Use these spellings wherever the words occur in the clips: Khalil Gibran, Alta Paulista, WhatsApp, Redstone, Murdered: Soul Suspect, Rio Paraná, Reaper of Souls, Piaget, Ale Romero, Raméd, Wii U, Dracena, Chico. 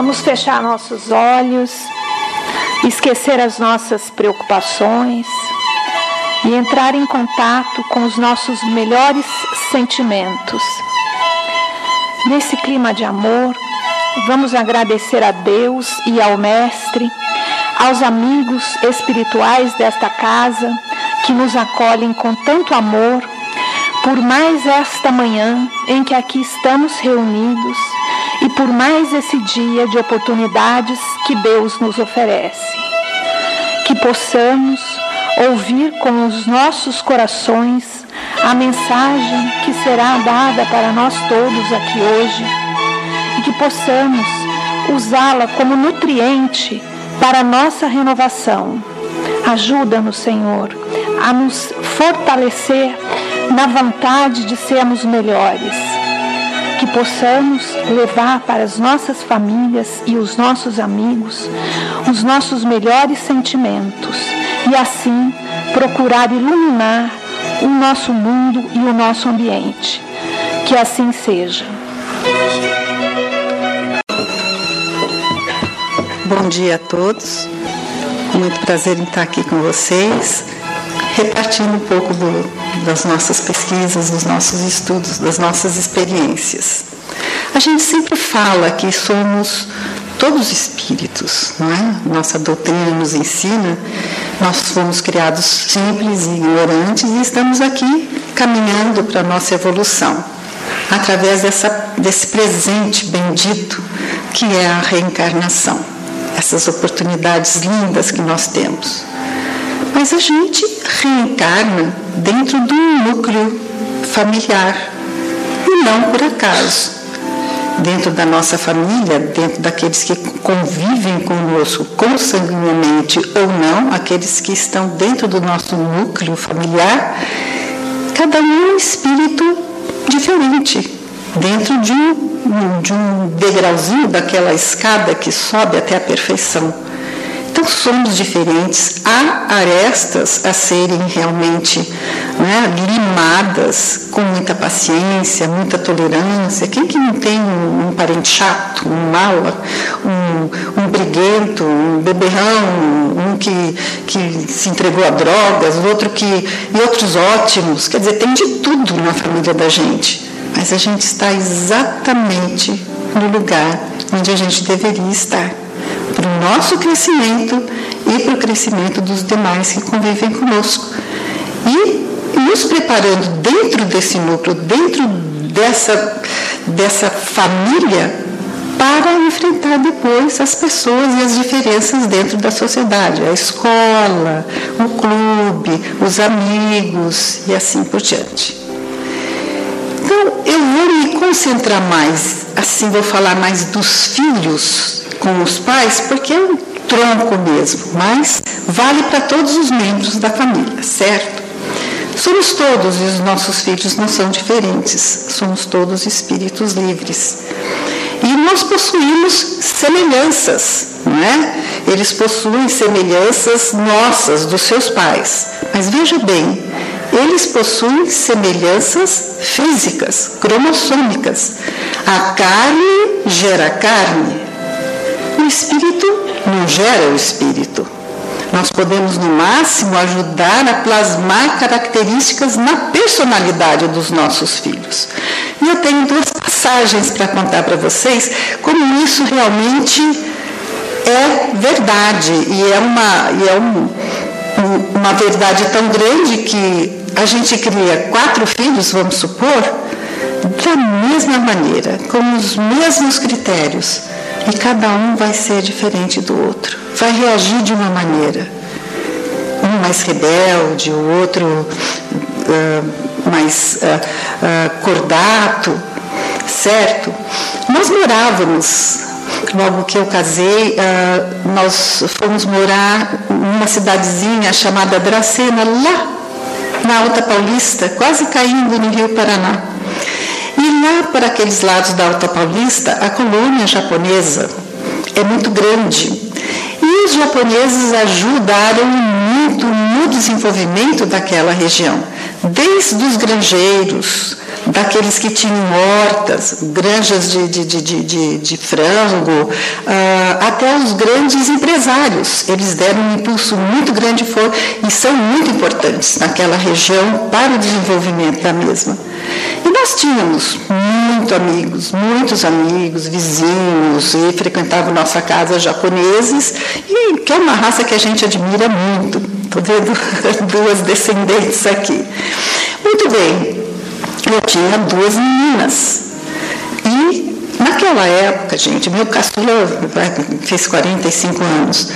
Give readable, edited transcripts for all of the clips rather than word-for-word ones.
Vamos fechar nossos olhos, esquecer as nossas preocupações e entrar em contato com os nossos melhores sentimentos. Nesse clima de amor, vamos agradecer a Deus e ao Mestre, aos amigos espirituais desta casa que nos acolhem com tanto amor, por mais esta manhã em que aqui estamos reunidos e por mais esse dia de oportunidades que Deus nos oferece. Que possamos ouvir com os nossos corações a mensagem que será dada para nós todos aqui hoje e que possamos usá-la como nutriente para a nossa renovação. Ajuda-nos, Senhor, a nos fortalecer na vontade de sermos melhores, que possamos levar para as nossas famílias e os nossos amigos os nossos melhores sentimentos e assim procurar iluminar o nosso mundo e o nosso ambiente. Que assim seja. Bom dia a todos. Muito prazer em estar aqui com vocês, repartindo um pouco das nossas pesquisas, dos nossos estudos, das nossas experiências. A gente sempre fala que somos todos espíritos, não é? Nossa doutrina nos ensina, nós fomos criados simples e ignorantes e estamos aqui caminhando para a nossa evolução, através desse presente bendito que é a reencarnação, essas oportunidades lindas que nós temos. Mas a gente reencarna dentro de um núcleo familiar, e não por acaso. Dentro da nossa família, dentro daqueles que convivem conosco consanguineamente ou não, aqueles que estão dentro do nosso núcleo familiar, cada um é um espírito diferente, dentro de um degrauzinho daquela escada que sobe até a perfeição. Então, somos diferentes, há arestas a serem realmente, né, limadas com muita paciência, muita tolerância. Quem que não tem um parente chato, um mala, um briguento, um beberrão, um que se entregou a drogas, e outros ótimos? Quer dizer, tem de tudo na família da gente, mas a gente está exatamente no lugar onde a gente deveria estar, para o nosso crescimento e para o crescimento dos demais que convivem conosco. E nos preparando dentro desse núcleo, dentro dessa família, para enfrentar depois as pessoas e as diferenças dentro da sociedade, a escola, o clube, os amigos e assim por diante. Então, eu vou me concentrar mais, assim vou falar mais dos filhos com os pais, porque é um tronco mesmo, mas vale para todos os membros da família, certo? Somos todos, e os nossos filhos não são diferentes, somos todos espíritos livres. E nós possuímos semelhanças, não é? Eles possuem semelhanças nossas, dos seus pais. Mas veja bem, eles possuem semelhanças físicas, cromossômicas. A carne gera carne. O espírito não gera o espírito. Nós podemos, no máximo, ajudar a plasmar características na personalidade dos nossos filhos. E eu tenho duas passagens para contar para vocês como isso realmente é verdade. E é uma verdade tão grande que a gente cria 4 filhos, vamos supor, da mesma maneira, com os mesmos critérios. E cada um vai ser diferente do outro, vai reagir de uma maneira. Um mais rebelde, o outro mais cordato, certo? Nós morávamos, logo que eu casei, nós fomos morar numa cidadezinha chamada Dracena, lá na Alta Paulista, quase caindo no Rio Paraná. E lá por aqueles lados da Alta Paulista, a colônia japonesa é muito grande. E os japoneses ajudaram muito no desenvolvimento daquela região, desde os granjeiros, daqueles que tinham hortas, granjas de frango, até os grandes empresários. Eles deram um impulso muito grande e são muito importantes naquela região para o desenvolvimento da mesma. E nós tínhamos muitos amigos, vizinhos, e frequentavam nossa casa japoneses, e que é uma raça que a gente admira muito. Estou vendo duas descendentes aqui. Muito bem, eu tinha duas meninas. E naquela época, gente, meu caçula fez 45 anos.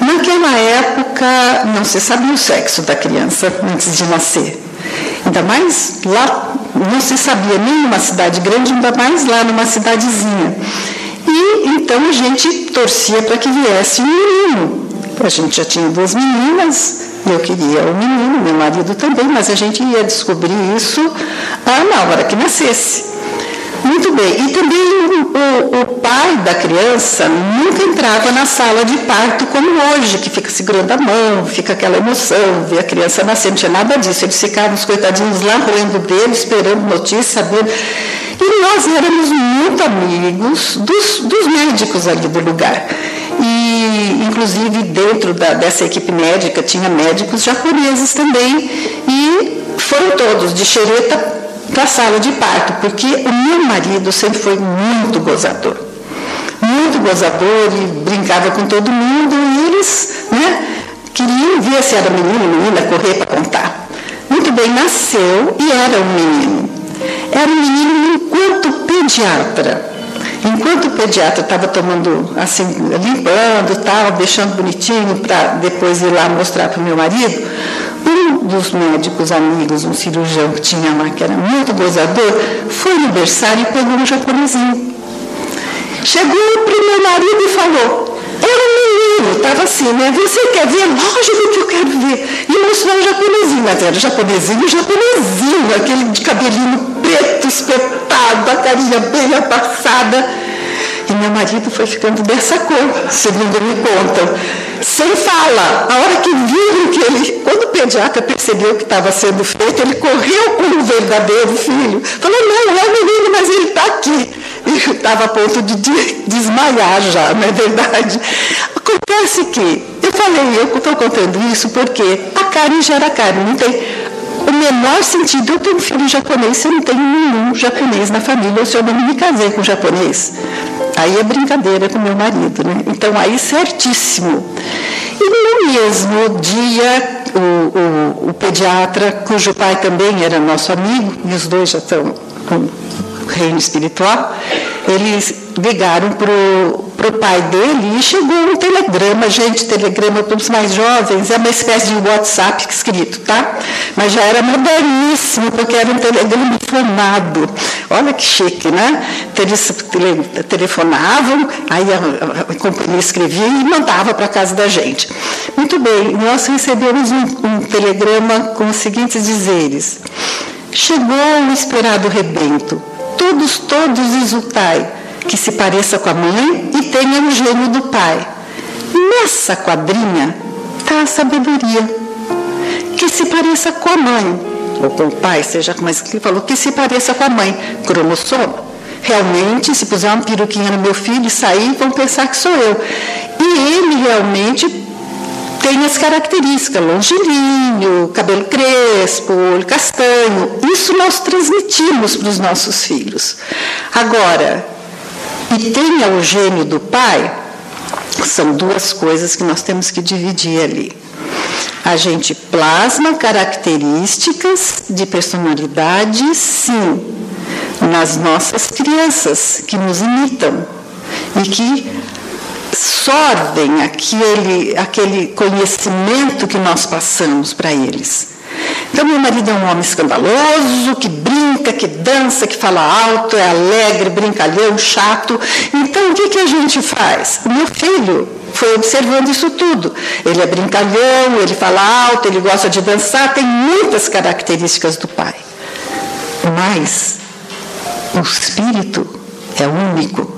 Naquela época, não se sabia o sexo da criança antes de nascer. Ainda mais lá, não se sabia nem numa cidade grande, ainda mais lá numa cidadezinha. E então a gente torcia para que viesse um menino. A gente já tinha duas meninas, eu queria um menino, meu marido também, mas a gente ia descobrir isso na hora que nascesse. Muito bem, e também o pai da criança nunca entrava na sala de parto como hoje, que fica segurando a mão, fica aquela emoção, vê a criança nascer, não tinha nada disso. Eles ficavam, os coitadinhos, lá roendo o dedo, esperando notícia, sabendo. E nós éramos muito amigos dos médicos ali do lugar. E, inclusive, dentro dessa equipe médica, tinha médicos japoneses também, e foram todos de xereta para a sala de parto, porque o meu marido sempre foi muito gozador e brincava com todo mundo, e eles queriam ver se era menino ou menina, correr para contar. Muito bem, nasceu e era um menino. Era um menino enquanto pediatra. Enquanto o pediatra estava tomando, assim, limpando, tal, deixando bonitinho para depois ir lá mostrar para o meu marido, um dos médicos amigos, um cirurgião que tinha lá, que era muito gozador, foi no berçário e pegou um japonesinho. Chegou para o meu marido e falou, era um menino, estava assim, você quer ver? Lógico que eu quero ver. E mostrou um japonesinho, mas era japonesinho, aquele de cabelinho preto, espetado, a carinha bem amassada. E meu marido foi ficando dessa cor, segundo me contam, sem fala. A hora que viram que ele, quando o pediatra percebeu que estava sendo feito, ele correu com o verdadeiro filho. Falou, não, é menino, mas ele está aqui. E estava a ponto de desmaiar já, não é verdade? Acontece que, eu estou contando isso porque a Karen já era Karen, não tem o menor sentido. Eu tenho um filho japonês, eu não tenho nenhum japonês na família, eu não me casei com japonês. Aí é brincadeira com meu marido, Então, aí certíssimo. E no mesmo dia, o pediatra, cujo pai também era nosso amigo, e os dois já estão no reino espiritual, eles ligaram para o pai dele e chegou um telegrama, gente, telegrama para os mais jovens, é uma espécie de WhatsApp escrito, tá? Mas já era moderníssimo, porque era um telegrama fonado. Olha que chique, Eles telefonavam, aí a companhia escrevia e mandava para a casa da gente. Muito bem, nós recebemos um telegrama com os seguintes dizeres. Chegou o esperado rebento, todos exultai, que se pareça com a mãe e tenha o gênio do pai. Nessa quadrinha está a sabedoria. Que se pareça com a mãe, ou com o pai, seja como ele falou, que se pareça com a mãe. Cromossomo. Realmente, se puser uma peruquinha no meu filho e sair, vão pensar que sou eu. E ele realmente tem as características, longilinho, cabelo crespo, olho castanho. Isso nós transmitimos para os nossos filhos. Agora, e tenha o gênio do pai, são duas coisas que nós temos que dividir ali. A gente plasma características de personalidade, sim, nas nossas crianças que nos imitam e que sorvem aquele conhecimento que nós passamos para eles. Então, meu marido é um homem escandaloso, que brinca, que dança, que fala alto, é alegre, brincalhão, chato. Então, o que a gente faz? O meu filho foi observando isso tudo. Ele é brincalhão, ele fala alto, ele gosta de dançar, tem muitas características do pai. Mas o espírito é único.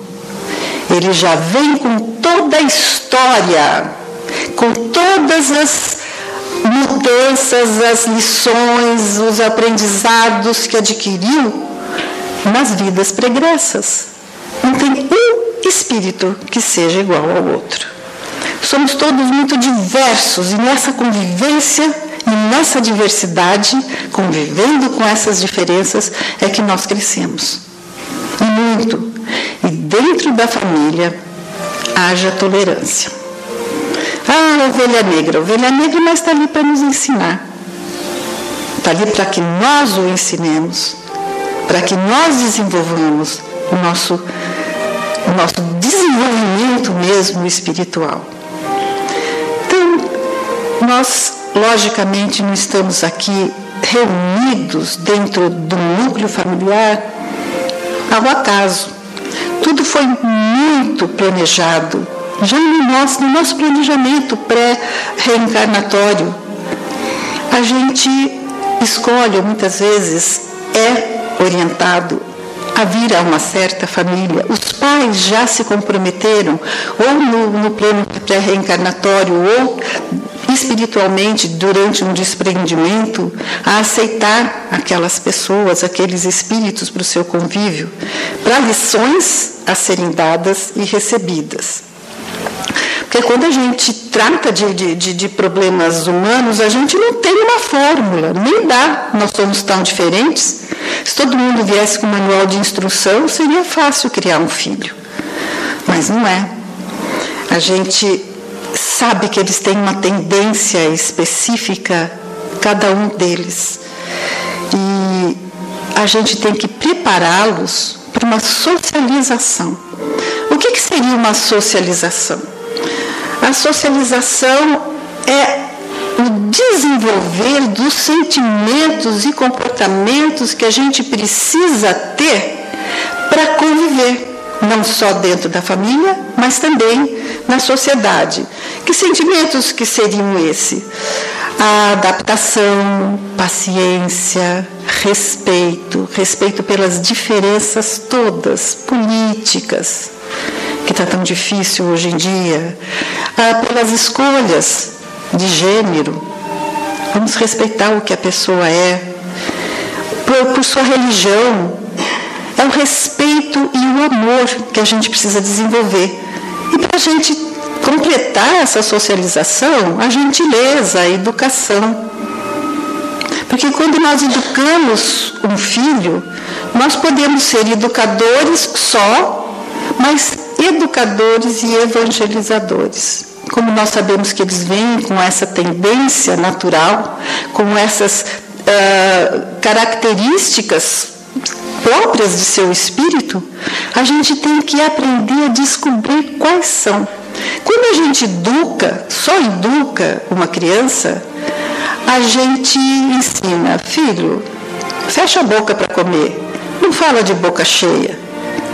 Ele já vem com toda a história, com todas as mudanças, as lições, os aprendizados que adquiriu nas vidas pregressas, não tem um espírito que seja igual ao outro. Somos todos muito diversos, e nessa convivência, e nessa diversidade, convivendo com essas diferenças, é que nós crescemos. E muito. E dentro da família, haja tolerância. Ah, ovelha negra, mas está ali para nos ensinar. Está ali para que nós o ensinemos, para que nós desenvolvamos o nosso desenvolvimento mesmo espiritual. Então, nós, logicamente, não estamos aqui reunidos dentro do núcleo familiar ao acaso. Tudo foi muito planejado, já no nosso planejamento pré-reencarnatório. A gente escolhe, muitas vezes, é orientado a vir a uma certa família. Os pais já se comprometeram, ou no plano pré-reencarnatório, ou espiritualmente, durante um desprendimento, a aceitar aquelas pessoas, aqueles espíritos para o seu convívio, para lições a serem dadas e recebidas. Porque quando a gente trata de problemas humanos, a gente não tem uma fórmula, nem dá, nós somos tão diferentes. Se todo mundo viesse com um manual de instrução, seria fácil criar um filho. Mas não é. A gente sabe que eles têm uma tendência específica, cada um deles. E a gente tem que prepará-los para uma socialização. O que seria uma socialização? A socialização é o desenvolver dos sentimentos e comportamentos que a gente precisa ter para conviver, não só dentro da família, mas também na sociedade. Que sentimentos que seriam esses? A adaptação, paciência, respeito pelas diferenças todas, políticas, que está tão difícil hoje em dia, pelas escolhas de gênero, vamos respeitar o que a pessoa é, por sua religião, é o respeito e o amor que a gente precisa desenvolver. E para a gente completar essa socialização, a gentileza, a educação. Porque quando nós educamos um filho, nós podemos ser educadores só, mas educadores e evangelizadores. Como nós sabemos que eles vêm com essa tendência natural, com essas características próprias de seu espírito, a gente tem que aprender a descobrir quais são. Quando a gente educa, só educa uma criança, a gente ensina, filho, fecha a boca para comer, não fala de boca cheia,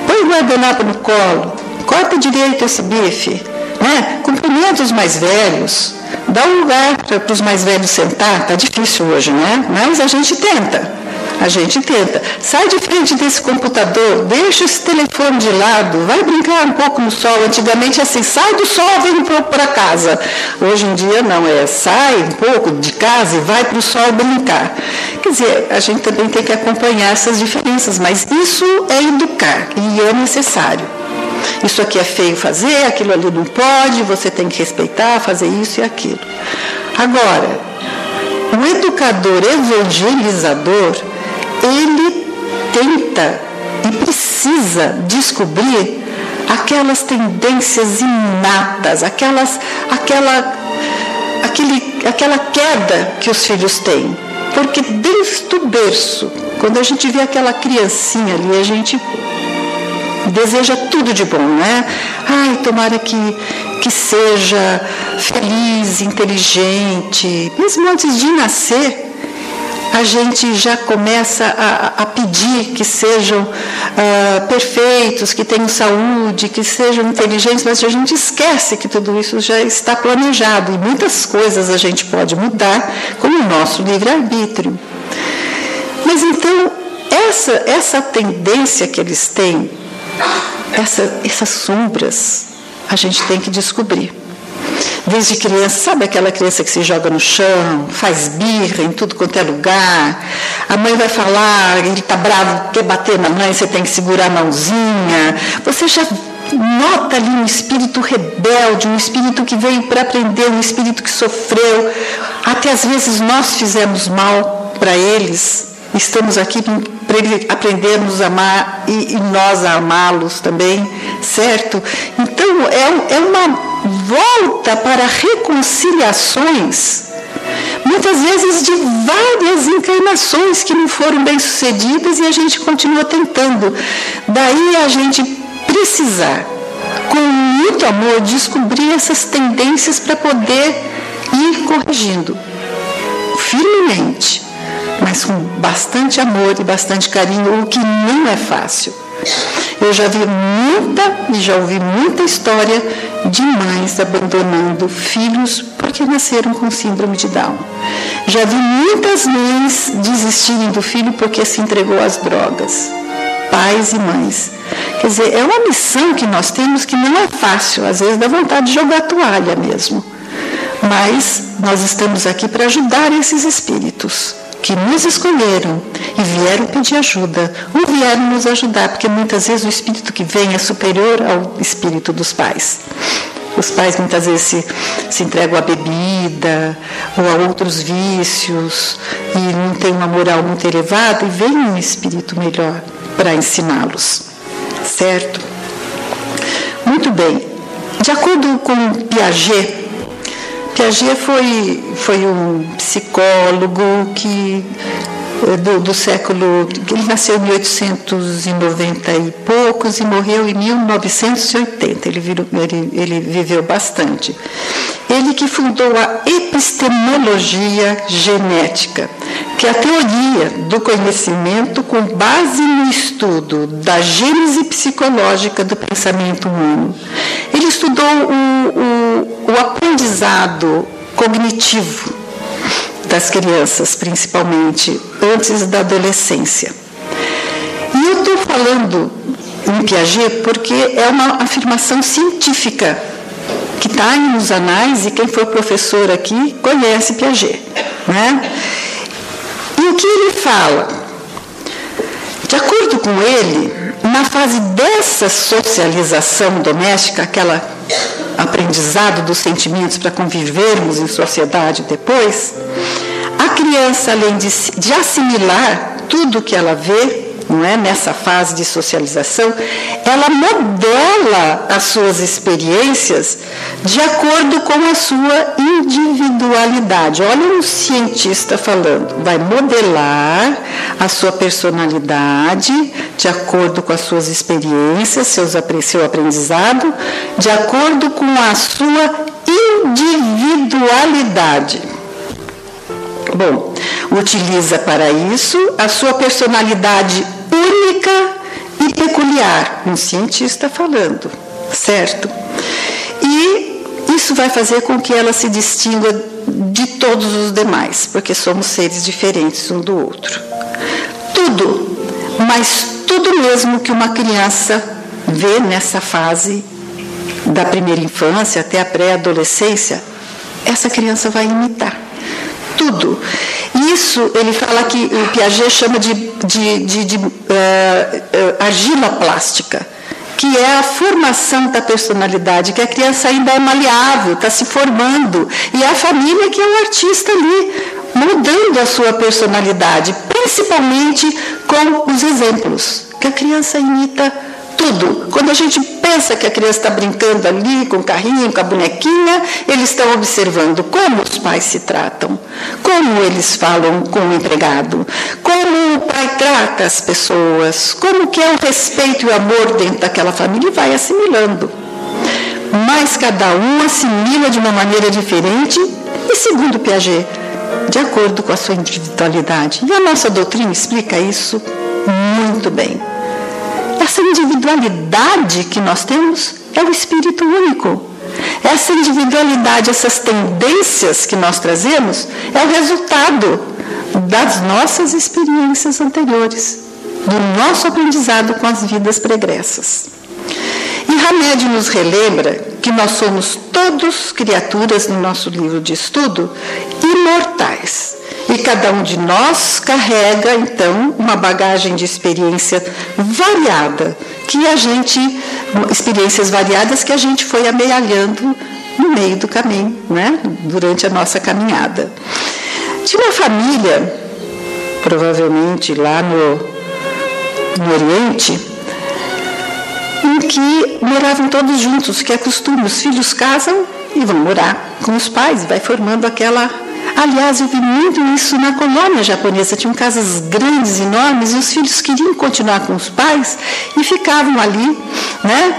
põe o guardanapo no colo, corta direito esse bife, né? Cumprimenta os mais velhos, dá um lugar para os mais velhos sentar, tá difícil hoje, né? Mas a gente tenta. A gente tenta. Sai de frente desse computador, deixa esse telefone de lado, vai brincar um pouco no sol. Antigamente é assim, sai do sol, vem um pouco para casa. Hoje em dia não, sai um pouco de casa e vai para o sol brincar. Quer dizer, a gente também tem que acompanhar essas diferenças, mas isso é educar e é necessário. Isso aqui é feio fazer, aquilo ali não pode, você tem que respeitar, fazer isso e aquilo. Agora, o educador evangelizador, ele tenta e precisa descobrir aquelas tendências inatas, aquela queda que os filhos têm. Porque desde o berço, quando a gente vê aquela criancinha ali, a gente deseja tudo de bom, né? Ai, tomara que seja feliz, inteligente. Mesmo antes de nascer, a gente já começa a pedir que sejam perfeitos, que tenham saúde, que sejam inteligentes, mas a gente esquece que tudo isso já está planejado e muitas coisas a gente pode mudar com o nosso livre-arbítrio. Mas então, essa tendência que eles têm, essas sombras, a gente tem que descobrir. desde criança, sabe aquela criança que se joga no chão, faz birra em tudo quanto é lugar, a mãe vai falar, ele está bravo, quer bater na mãe, você tem que segurar a mãozinha, você já nota ali um espírito rebelde, um espírito que veio para aprender, um espírito que sofreu, até às vezes nós fizemos mal para eles, estamos aqui para aprendermos a amar e nós a amá-los também, certo? Então, é uma volta para reconciliações, muitas vezes de várias encarnações que não foram bem-sucedidas e a gente continua tentando. Daí a gente precisar, com muito amor, descobrir essas tendências para poder ir corrigindo firmemente, mas com bastante amor e bastante carinho, o que não é fácil. Eu já vi ouvi muita história de mães abandonando filhos porque nasceram com síndrome de Down. Já vi muitas mães desistirem do filho porque se entregou às drogas. Pais e mães. Quer dizer, é uma missão que nós temos que não é fácil, às vezes dá vontade de jogar a toalha mesmo. Mas nós estamos aqui para ajudar esses espíritos que nos escolheram e vieram pedir ajuda, ou vieram nos ajudar, porque muitas vezes o espírito que vem é superior ao espírito dos pais. Os pais muitas vezes se entregam à bebida ou a outros vícios e não têm uma moral muito elevada e vem um espírito melhor para ensiná-los, certo? Muito bem. De acordo com Piaget foi um psicólogo do século... Ele nasceu em 1890 e poucos e morreu em 1980. Ele viveu bastante. Ele que fundou a epistemologia genética, que é a teoria do conhecimento com base no estudo da gênese psicológica do pensamento humano. Ele estudou o aprendizado cognitivo das crianças, principalmente, antes da adolescência. E eu estou falando em Piaget porque é uma afirmação científica que está nos anais e quem for professor aqui conhece Piaget, né? E o que ele fala? De acordo com ele, na fase dessa socialização doméstica, aquela aprendizado dos sentimentos para convivermos em sociedade depois, a criança, além de assimilar tudo que ela vê, não é, nessa fase de socialização, ela modela as suas experiências de acordo com a sua individualidade. Olha um cientista falando, vai modelar a sua personalidade de acordo com as suas experiências, seu aprendizado, de acordo com a sua individualidade. Bom, utiliza para isso a sua personalidade única e peculiar, um cientista falando, certo? E isso vai fazer com que ela se distinga de todos os demais, porque somos seres diferentes um do outro. Tudo, mas tudo mesmo que uma criança vê nessa fase da primeira infância até a pré-adolescência, essa criança vai imitar. Tudo. Isso, ele fala que o Piaget chama de argila plástica, que é a formação da personalidade, que a criança ainda é maleável, está se formando, e a família que é o artista ali, mudando a sua personalidade, principalmente com os exemplos, que a criança imita tudo. Quando a gente pensa que a criança está brincando ali com o carrinho, com a bonequinha, eles estão observando como os pais se tratam, como eles falam com o empregado, como o pai trata as pessoas, como que é o respeito e o amor dentro daquela família, e vai assimilando. Mas cada um assimila de uma maneira diferente e, segundo Piaget, de acordo com a sua individualidade. E a nossa doutrina explica isso muito bem. Essa individualidade que nós temos é o espírito único. Essa individualidade, essas tendências que nós trazemos, é o resultado das nossas experiências anteriores, do nosso aprendizado com as vidas pregressas. E Raméd nos relembra que nós somos todos criaturas, no nosso livro de estudo, imortais. E cada um de nós carrega, então, uma bagagem de experiência variada, experiências variadas que a gente foi amealhando no meio do caminho, né? Durante a nossa caminhada. Tinha uma família, provavelmente lá no Oriente, em que moravam todos juntos, que é costume, os filhos casam e vão morar com os pais, vai formando aquela... Aliás, eu vi muito isso na colônia japonesa, tinham casas grandes, enormes, e os filhos queriam continuar com os pais e ficavam ali, né,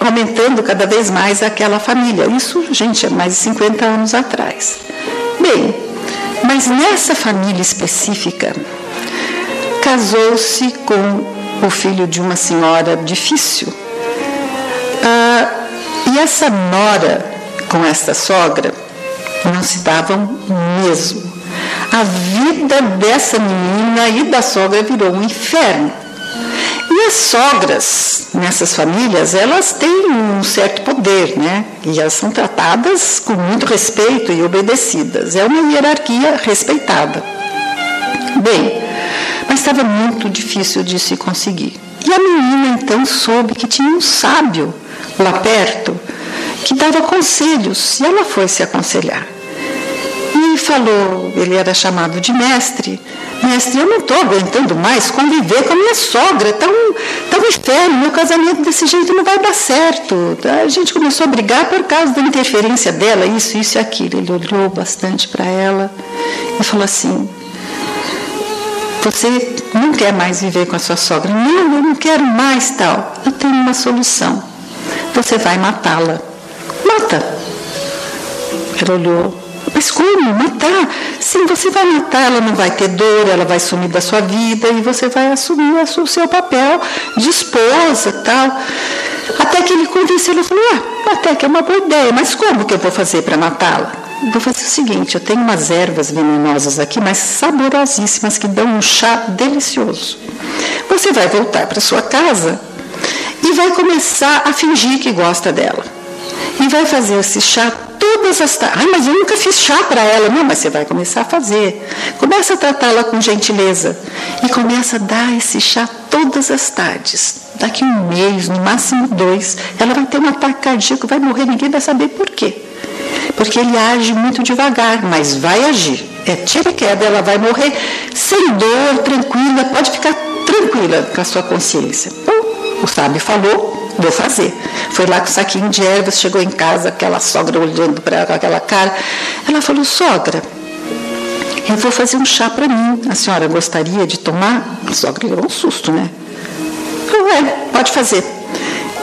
aumentando cada vez mais aquela família. Isso, gente, é mais de 50 anos atrás. Bem, mas nessa família específica, casou-se com o filho de uma senhora difícil. E essa nora com essa sogra não se davam mesmo. A vida dessa menina e da sogra virou um inferno. E as sogras nessas famílias, elas têm um certo poder, né? E elas são tratadas com muito respeito e obedecidas. É uma hierarquia respeitada. Bem, mas estava muito difícil de se conseguir. E a menina, então, soube que tinha um sábio lá perto que dava conselhos, e ela foi se aconselhar. E falou, ele era chamado de mestre, mestre, eu não estou aguentando mais conviver com a minha sogra, tão inferno, meu casamento desse jeito não vai dar certo. A gente começou a brigar por causa da interferência dela, isso e aquilo. Ele olhou bastante para ela e falou assim, você não quer mais viver com a sua sogra? Não, eu não quero mais tal. Eu tenho uma solução, você vai matá-la. Mata. Ela olhou. Mas como? Matar? Sim, você vai matar, ela não vai ter dor, ela vai sumir da sua vida e você vai assumir o seu papel de esposa e tal. Até que ele convenceu, ele falou, até que é uma boa ideia, mas como que eu vou fazer para matá-la? Vou fazer o seguinte, eu tenho umas ervas venenosas aqui, mas saborosíssimas, que dão um chá delicioso. Você vai voltar para sua casa e vai começar a fingir que gosta dela. E vai fazer esse chá todas as tardes. Ah, mas eu nunca fiz chá para ela. Não, mas você vai começar a fazer. Começa a tratá-la com gentileza. E começa a dar esse chá todas as tardes. Daqui um mês, no máximo 2, ela vai ter um ataque cardíaco, vai morrer, ninguém vai saber por quê. Porque ele age muito devagar, mas vai agir. É tiro e queda, ela vai morrer sem dor, tranquila, pode ficar tranquila com a sua consciência. O sábio falou, vou fazer. Foi lá com o saquinho de ervas, chegou em casa, aquela sogra olhando para ela com aquela cara. Ela falou, sogra, eu vou fazer um chá para mim. A senhora gostaria de tomar? A sogra levou um susto, né? Falou, pode fazer.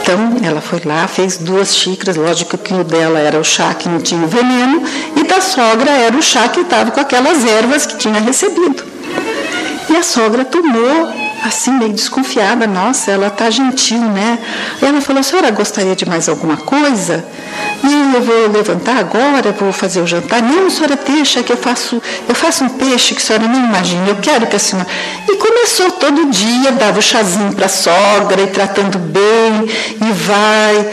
Então, ela foi lá, fez 2 xícaras, lógico que o dela era o chá que não tinha veneno, e da sogra era o chá que estava com aquelas ervas que tinha recebido. E a sogra tomou, assim, meio desconfiada, nossa, ela tá gentil, né? Ela falou, a senhora gostaria de mais alguma coisa? Não, eu vou levantar agora, vou fazer o jantar. Não, a senhora deixa que eu faço um peixe que a senhora nem imagina, eu quero que a senhora... E começou todo dia, dava o chazinho para a sogra, e tratando bem, e vai.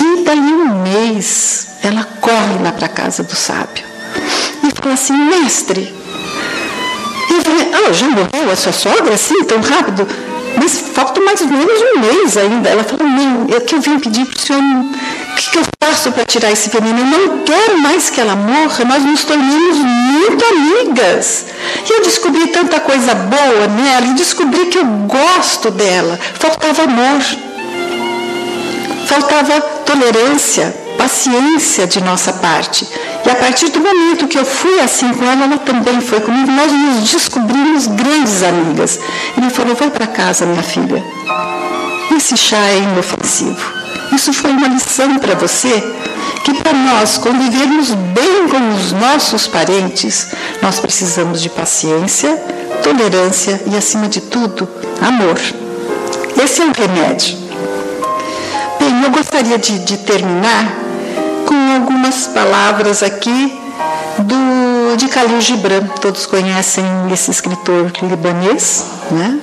E daí um mês, ela corre lá para a casa do sábio. E fala assim, mestre... já morreu a sua sogra assim, tão rápido? Mas falta mais ou menos um mês ainda. Ela falou, não, eu vim pedir para o senhor, o que eu faço para tirar esse veneno? Eu não quero mais que ela morra, nós nos tornamos muito amigas. E eu descobri tanta coisa boa nela, e descobri que eu gosto dela. Faltava amor, faltava tolerância, paciência de nossa parte. E a partir do momento que eu fui assim com ela, ela também foi comigo, nós nos descobrimos grandes amigas. Ele falou, vai para casa, minha filha. Esse chá é inofensivo. Isso foi uma lição para você, que para nós convivermos bem com os nossos parentes, nós precisamos de paciência, tolerância e, acima de tudo, amor. Esse é o remédio. Bem, eu gostaria de terminar com algumas palavras aqui de Khalil Gibran. Todos conhecem esse escritor libanês, né?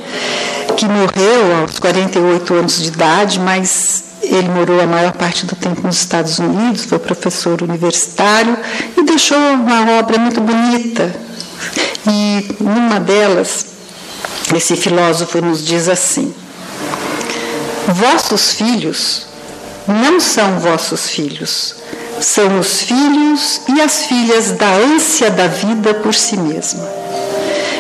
Que morreu aos 48 anos de idade, mas ele morou a maior parte do tempo nos Estados Unidos, foi professor universitário e deixou uma obra muito bonita. E numa delas, esse filósofo nos diz assim: vossos filhos não são vossos filhos, são os filhos e as filhas da ânsia da vida por si mesma.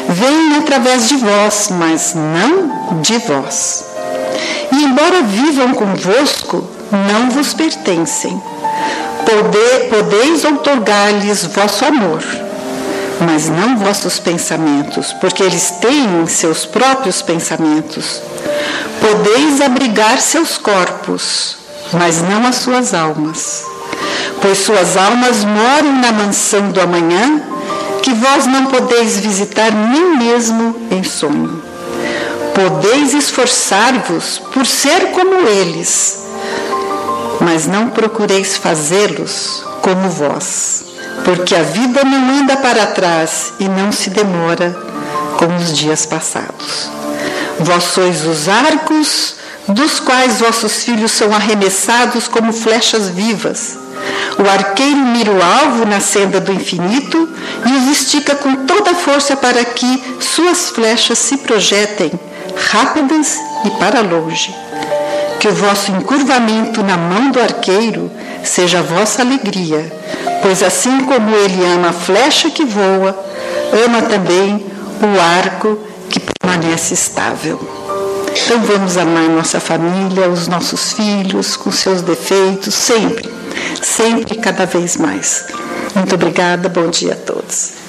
Vêm através de vós, mas não de vós. E embora vivam convosco, não vos pertencem. Podeis outorgar-lhes vosso amor, mas não vossos pensamentos, porque eles têm seus próprios pensamentos. Podeis abrigar seus corpos, mas não as suas almas, pois suas almas moram na mansão do amanhã, que vós não podeis visitar nem mesmo em sonho. Podeis esforçar-vos por ser como eles, mas não procureis fazê-los como vós, porque a vida não anda para trás e não se demora como os dias passados. Vós sois os arcos dos quais vossos filhos são arremessados como flechas vivas. O arqueiro mira o alvo na senda do infinito e os estica com toda a força para que suas flechas se projetem rápidas e para longe. Que o vosso encurvamento na mão do arqueiro seja a vossa alegria, pois assim como ele ama a flecha que voa, ama também o arco que permanece estável. Então vamos amar nossa família, os nossos filhos, com seus defeitos, sempre, sempre e cada vez mais. Muito obrigada, bom dia a todos.